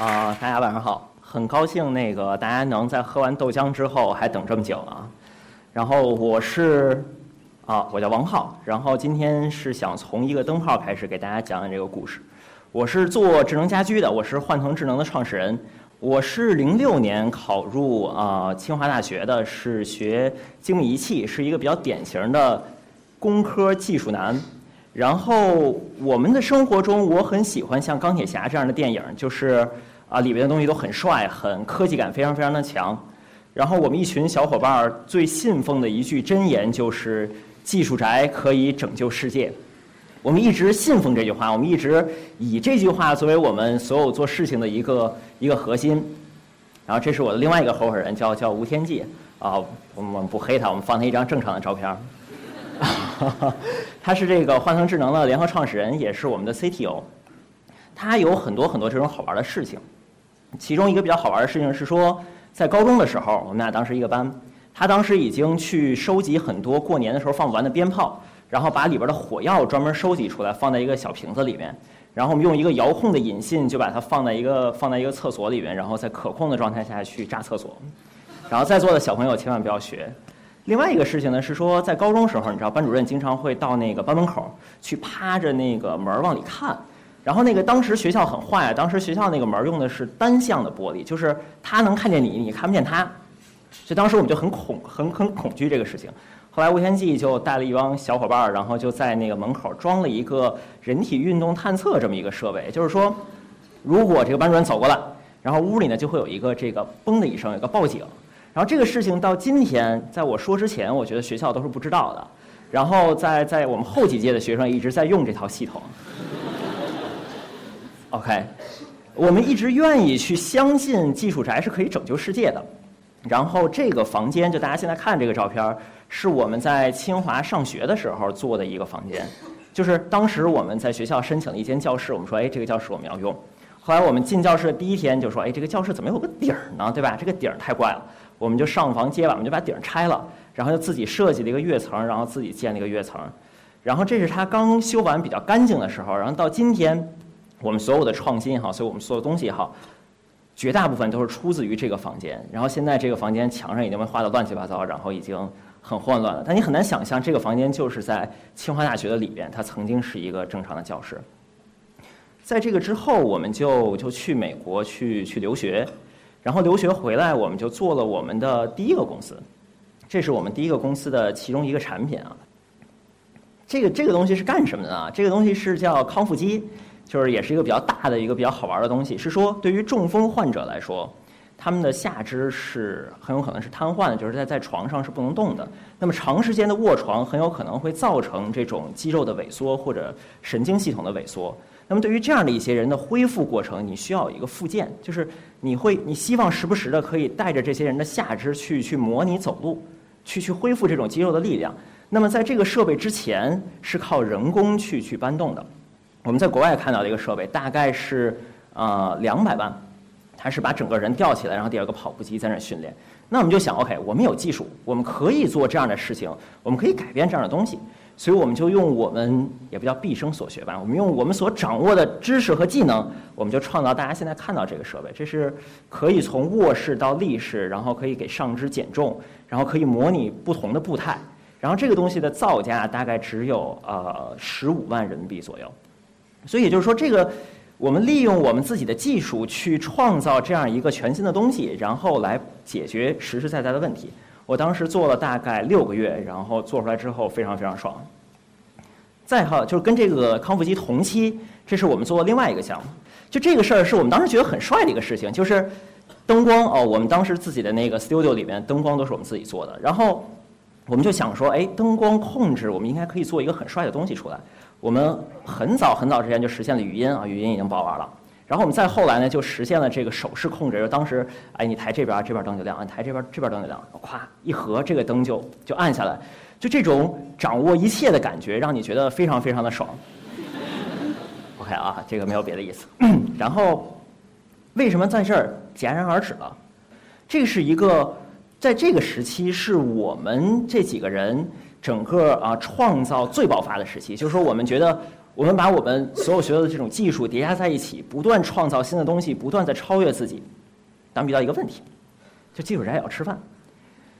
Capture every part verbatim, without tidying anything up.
啊、呃，大家晚上好，很高兴那个大家能在喝完豆浆之后还等这么久啊。然后我是啊，我叫王浩，然后今天是想从一个灯泡开始给大家讲讲这个故事。我是做智能家居的，我是幻腾智能的创始人。我是零六年考入啊、呃、清华大学的，是学精密仪器，是一个比较典型的工科技术男。然后我们的生活中，我很喜欢像钢铁侠这样的电影，就是啊里边的东西都很帅，很科技感非常非常的强。然后我们一群小伙伴最信奉的一句箴言就是技术宅可以拯救世界。我们一直信奉这句话，我们一直以这句话作为我们所有做事情的一个一个核心。然后这是我的另外一个合伙人叫叫吴天际啊，我们不黑他，我们放他一张正常的照片。他是这个幻腾智能的联合创始人，也是我们的 C T O。他有很多很多这种好玩的事情，其中一个比较好玩的事情是说，在高中的时候，我们俩当时一个班，他当时已经去收集很多过年的时候放不完的鞭炮，然后把里边的火药专门收集出来，放在一个小瓶子里面，然后我们用一个遥控的引信就把它放在一个放在一个厕所里面，然后在可控的状态下去炸厕所。然后在座的小朋友千万不要学。另外一个事情呢是说，在高中时候，你知道班主任经常会到那个班门口去趴着那个门往里看，然后那个当时学校很坏啊，当时学校那个门用的是单向的玻璃，就是他能看见你，你看不见他，所以当时我们就很恐很很恐惧这个事情。后来吴天际就带了一帮小伙伴，然后就在那个门口装了一个人体运动探测这么一个设备，就是说，如果这个班主任走过来，然后屋里呢就会有一个这个嘣的一声，有一个报警。然后这个事情到今天，在我说之前，我觉得学校都是不知道的。然后在在我们后几届的学生一直在用这套系统。OK， 我们一直愿意去相信技术宅是可以拯救世界的。然后这个房间，就大家现在看这个照片，是我们在清华上学的时候做的一个房间。就是当时我们在学校申请了一间教室，我们说，哎，这个教室我们要用。后来我们进教室的第一天就说，哎，这个教室怎么有个顶儿呢？对吧？这个顶儿太怪了。我们就上房揭瓦，我们就把顶拆了，然后就自己设计了一个跃层，然后自己建了一个跃层。然后这是它刚修完比较干净的时候，然后到今天，我们所有的创新也好，所以我们所有的东西也好，绝大部分都是出自于这个房间。然后现在这个房间墙上已经被画得乱七八糟，然后已经很混乱了。但你很难想象，这个房间就是在清华大学的里边，它曾经是一个正常的教室。在这个之后，我们就就去美国去去留学。然后留学回来，我们就做了我们的第一个公司，这是我们第一个公司的其中一个产品啊。这个这个东西是干什么的呢？这个东西是叫康复机，就是也是一个比较大的一个比较好玩的东西。是说对于中风患者来说，他们的下肢是很有可能是瘫痪的，就是在在床上是不能动的。那么长时间的卧床很有可能会造成这种肌肉的萎缩或者神经系统的萎缩。那么对于这样的一些人的恢复过程，你需要一个复健，就是你会，你希望时不时的可以带着这些人的下肢去去模拟走路，去去恢复这种肌肉的力量。那么在这个设备之前是靠人工去去搬动的。我们在国外看到的一个设备，大概是呃两百万，它是把整个人吊起来，然后底下有个跑步机在那训练。那我们就想 ，OK， 我们有技术，我们可以做这样的事情，我们可以改变这样的东西。所以我们就用我们也不叫毕生所学吧，我们用我们所掌握的知识和技能，我们就创造大家现在看到这个设备。这是可以从卧式到立式，然后可以给上肢减重，然后可以模拟不同的步态。然后这个东西的造价大概只有呃十五万人民币左右。所以也就是说，这个我们利用我们自己的技术去创造这样一个全新的东西，然后来解决实实在在的问题。我当时做了大概六个月，然后做出来之后非常非常爽。再好就是跟这个康复机同期，这是我们做的另外一个项目。就这个事儿是我们当时觉得很帅的一个事情，就是灯光哦，我们当时自己的那个 studio 里面灯光都是我们自己做的。然后我们就想说，哎，灯光控制，我们应该可以做一个很帅的东西出来。我们很早很早之前就实现了语音啊，语音已经不好玩了。然后我们再后来呢，就实现了这个手势控制。就当时，哎，你抬这边，这边灯就亮；你抬这边，这边灯就亮。咵一合，这个灯就就按下来。就这种掌握一切的感觉，让你觉得非常非常的爽。OK 啊，这个没有别的意思。然后，为什么在这儿戛然而止了？这是一个，在这个时期是我们这几个人整个啊创造最爆发的时期。就是说，我们觉得我们把我们所有学到的这种技术叠加在一起，不断创造新的东西，不断在超越自己。咱们遇到一个问题，就技术宅也要吃饭。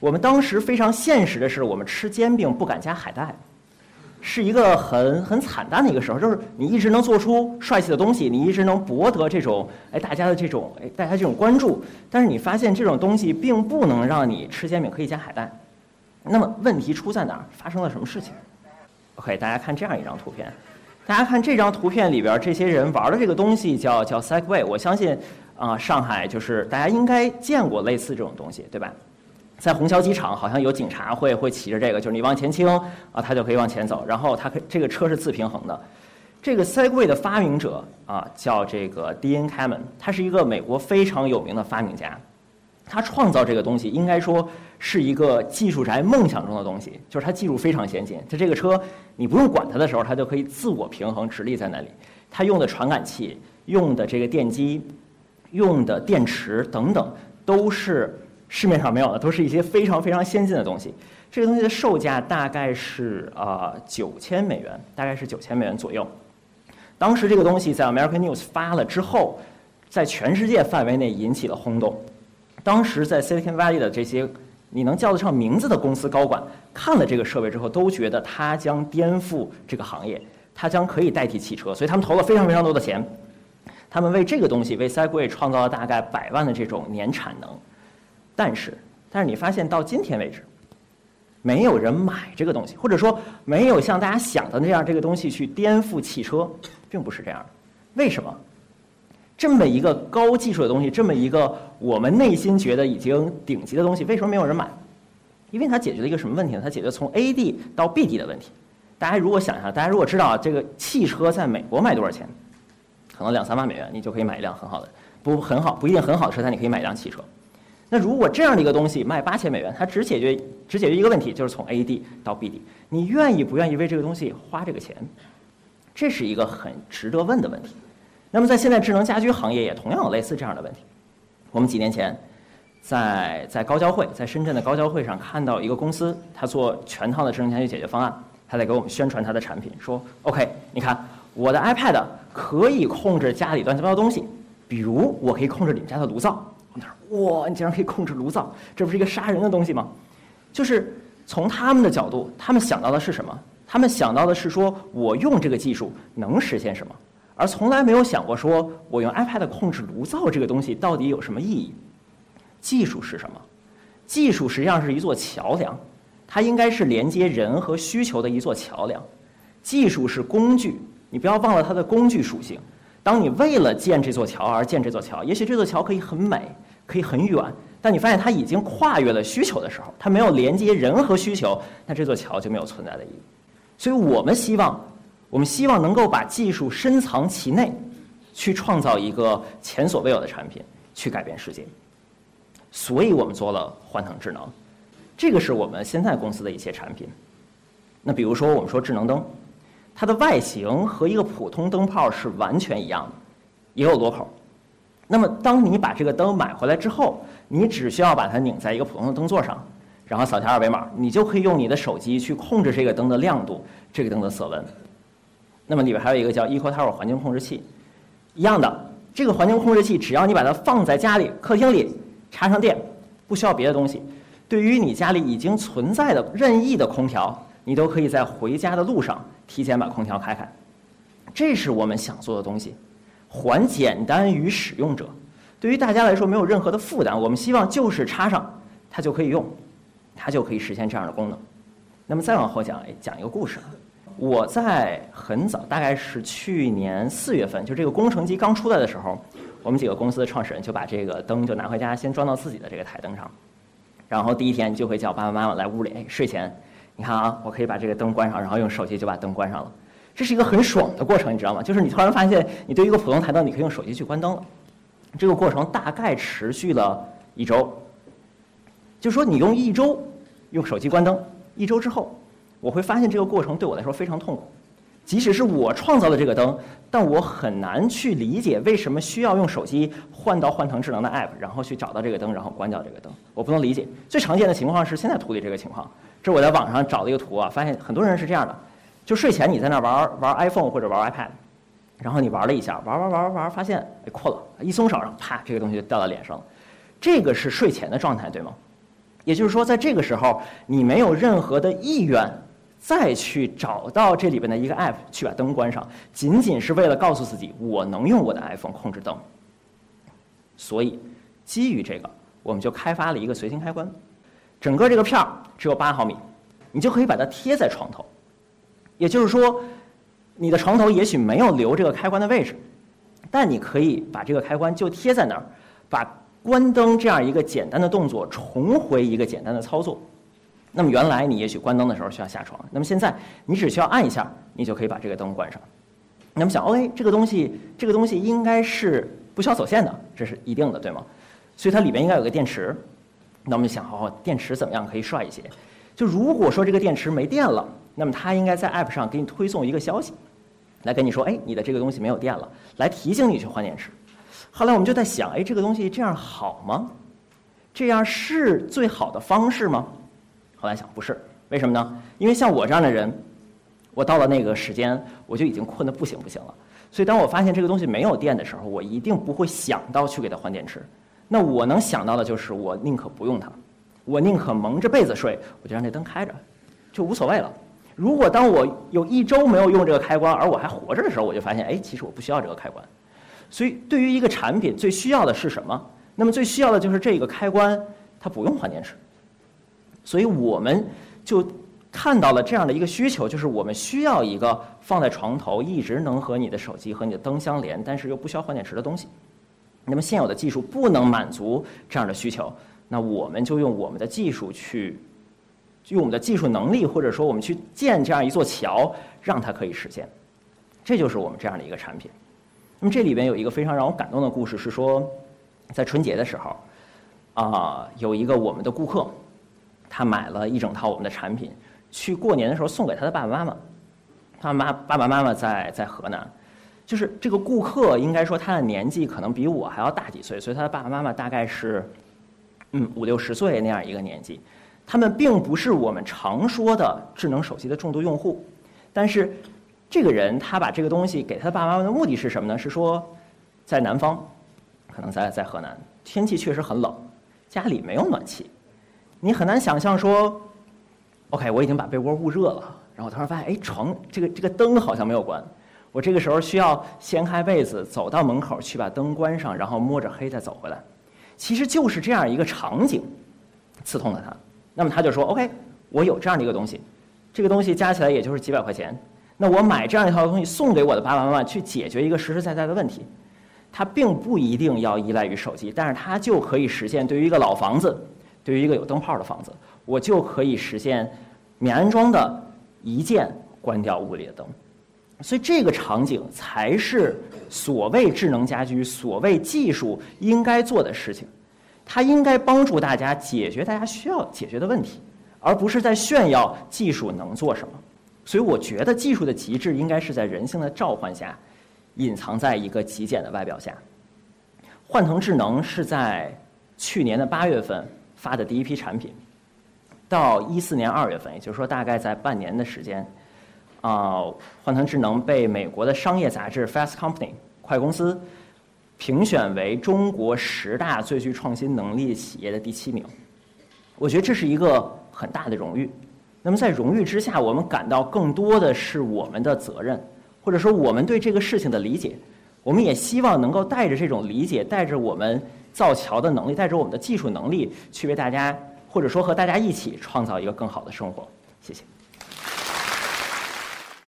我们当时非常现实的是，我们吃煎饼不敢加海带，是一个很很惨淡的一个时候。就是你一直能做出帅气的东西，你一直能博得这种哎大家的这种哎大家这种关注，但是你发现这种东西并不能让你吃煎饼可以加海带。那么问题出在哪儿？发生了什么事情 ？OK， 大家看这样一张图片。大家看这张图片里边，这些人玩的这个东西叫叫 Segway。我相信，啊、呃，上海就是大家应该见过类似这种东西，对吧？在虹桥机场，好像有警察会会骑着这个，就是你往前倾啊，他就可以往前走。然后他这个车是自平衡的。这个 Segway 的发明者啊，叫这个 Dean Kamen， 他是一个美国非常有名的发明家。他创造这个东西，应该说是一个技术宅梦想中的东西，就是他技术非常先进。他这个车，你不用管它的时候，它就可以自我平衡，直立在那里。他用的传感器、用的这个电机、用的电池等等，都是市面上没有的，都是一些非常非常先进的东西。这个东西的售价大概是啊九千美元，大概是九千美元左右。当时这个东西在 American News 发了之后，在全世界范围内引起了轰动。当时在 Silicon Valley 的这些你能叫得上名字的公司高管看了这个设备之后，都觉得它将颠覆这个行业，它将可以代替汽车，所以他们投了非常非常多的钱。他们为这个东西，为 Segway 创造了大概百万的这种年产能。但是，但是你发现到今天为止，没有人买这个东西，或者说没有像大家想的那样，这个东西去颠覆汽车，并不是这样的。为什么？这么一个高技术的东西，这么一个我们内心觉得已经顶级的东西，为什么没有人买？因为它解决了一个什么问题呢？它解决从 A 地到 B 地的问题。大家如果想想，大家如果知道这个汽车在美国卖多少钱，可能两三万美元，你就可以买一辆很好的，不很好不一定很好的车，但你可以买一辆汽车。那如果这样的一个东西卖八千美元，它只解决只解决一个问题，就是从 A 地到 B 地，你愿意不愿意为这个东西花这个钱？这是一个很值得问的问题。那么在现在智能家居行业也同样有类似这样的问题。我们几年前在在高交会，在深圳的高交会上看到一个公司，他做全套的智能家居解决方案，他在给我们宣传他的产品，说 OK， 你看我的 iPad 可以控制家里乱七八糟东西，比如我可以控制你们家的炉灶。我们说哇，你竟然可以控制炉灶，这不是一个杀人的东西吗？就是从他们的角度，他们想到的是什么？他们想到的是说我用这个技术能实现什么？而从来没有想过说我用 iPad 控制炉灶这个东西到底有什么意义。技术是什么？技术实际上是一座桥梁，它应该是连接人和需求的一座桥梁。技术是工具，你不要忘了它的工具属性。当你为了建这座桥而建这座桥，也许这座桥可以很美，可以很远，但你发现它已经跨越了需求的时候，它没有连接人和需求，那这座桥就没有存在的意义。所以我们希望我们希望能够把技术深藏其内，去创造一个前所未有的产品，去改变世界。所以我们做了欢腾智能，这个是我们现在公司的一些产品。那比如说我们说智能灯，它的外形和一个普通灯泡是完全一样的，也有螺口。那么当你把这个灯买回来之后，你只需要把它拧在一个普通的灯座上，然后扫下二维码，你就可以用你的手机去控制这个灯的亮度，这个灯的色温。那么里边还有一个叫 EcoTower 环境控制器，一样的，这个环境控制器只要你把它放在家里客厅里，插上电，不需要别的东西，对于你家里已经存在的任意的空调，你都可以在回家的路上提前把空调开开。这是我们想做的东西，还简单于使用者，对于大家来说没有任何的负担。我们希望就是插上它就可以用，它就可以实现这样的功能。那么再往后讲，讲一个故事。我在很早，大概是去年四月份，就这个工程机刚出来的时候，我们几个公司的创始人就把这个灯就拿回家，先装到自己的这个台灯上，然后第一天就会叫爸爸妈妈来屋里，哎，睡前你看啊，我可以把这个灯关上，然后用手机就把灯关上了。这是一个很爽的过程，你知道吗？就是你突然发现，你对于一个普通台灯，你可以用手机去关灯了。这个过程大概持续了一周，就说你用一周用手机关灯，一周之后。我会发现这个过程对我来说非常痛苦，即使是我创造了这个灯，但我很难去理解为什么需要用手机换到欢腾智能的 app， 然后去找到这个灯，然后关掉这个灯，我不能理解。最常见的情况是现在图里这个情况，这是我在网上找了一个图啊，发现很多人是这样的，就睡前你在那玩玩 iPhone 或者玩 iPad， 然后你玩了一下，玩玩玩玩，发现哎困了，一松手，然后啪，这个东西就掉到脸上了。这个是睡前的状态，对吗？也就是说，在这个时候，你没有任何的意愿再去找到这里边的一个 app 去把灯关上，仅仅是为了告诉自己，我能用我的 iPhone 控制灯。所以，基于这个，我们就开发了一个随行开关，整个这个片儿只有八毫米，你就可以把它贴在床头。也就是说，你的床头也许没有留这个开关的位置，但你可以把这个开关就贴在那儿，把关灯这样一个简单的动作重回一个简单的操作。那么原来你也许关灯的时候需要下床，那么现在你只需要按一下，你就可以把这个灯关上。那么想 ，OK， 这个东西，这个东西应该是不需要走线的，这是一定的，对吗？所以它里面应该有个电池。那我们就想，哦，电池怎么样可以帅一些？就如果说这个电池没电了，那么它应该在 app 上给你推送一个消息，来跟你说，哎，你的这个东西没有电了，来提醒你去换电池。后来我们就在想，哎，这个东西这样好吗？这样是最好的方式吗？后来想，不是，为什么呢？因为像我这样的人，我到了那个时间，我就已经困得不行不行了。所以当我发现这个东西没有电的时候，我一定不会想到去给它换电池。那我能想到的就是，我宁可不用它，我宁可蒙着被子睡，我就让这灯开着，就无所谓了。如果当我有一周没有用这个开关，而我还活着的时候，我就发现，哎，其实我不需要这个开关。所以，对于一个产品，最需要的是什么？那么最需要的就是这个开关，它不用换电池。所以我们就看到了这样的一个需求，就是我们需要一个放在床头，一直能和你的手机和你的灯相连，但是又不需要换电池的东西。那么现有的技术不能满足这样的需求，那我们就用我们的技术去，用我们的技术能力，或者说我们去建这样一座桥，让它可以实现。这就是我们这样的一个产品。那么这里边有一个非常让我感动的故事，是说，在春节的时候，啊，有一个我们的顾客，他买了一整套我们的产品，去过年的时候送给他的爸爸妈妈。他妈爸爸妈妈在在河南。就是这个顾客应该说他的年纪可能比我还要大几岁，所以他的爸爸妈妈大概是，嗯五六十岁那样一个年纪。他们并不是我们常说的智能手机的重度用户，但是这个人他把这个东西给他的爸爸妈妈的目的是什么呢？是说，在南方，可能在在河南，天气确实很冷，家里没有暖气，你很难想象说 ，OK， 我已经把被窝捂热了，然后突然发现，哎，床这个这个灯好像没有关。我这个时候需要掀开被子，走到门口去把灯关上，然后摸着黑再走回来，其实就是这样一个场景，刺痛了他。那么他就说 ：“OK， 我有这样的一个东西，这个东西加起来也就是几百块钱。那我买这样一套东西送给我的爸爸妈妈，去解决一个实实在在的问题。他并不一定要依赖于手机，但是他就可以实现对于一个老房子，对于一个有灯泡的房子，我就可以实现免安装的一键关掉屋里的灯。”所以这个场景才是所谓智能家居、所谓技术应该做的事情，它应该帮助大家解决大家需要解决的问题，而不是在炫耀技术能做什么。所以我觉得技术的极致应该是在人性的召唤下，隐藏在一个极简的外表下。幻腾智能是在去年的八月份发的第一批产品，到一四年二月份，也就是说大概在半年的时间。啊、呃，幻腾智能被美国的商业杂志《Fast Company》快公司评选为中国十大最具创新能力企业的第七名。我觉得这是一个很大的荣誉。那么在荣誉之下，我们感到更多的是我们的责任，或者说我们对这个事情的理解。我们也希望能够带着这种理解，带着我们造桥的能力，带着我们的技术能力，去为大家，或者说和大家一起创造一个更好的生活。谢谢。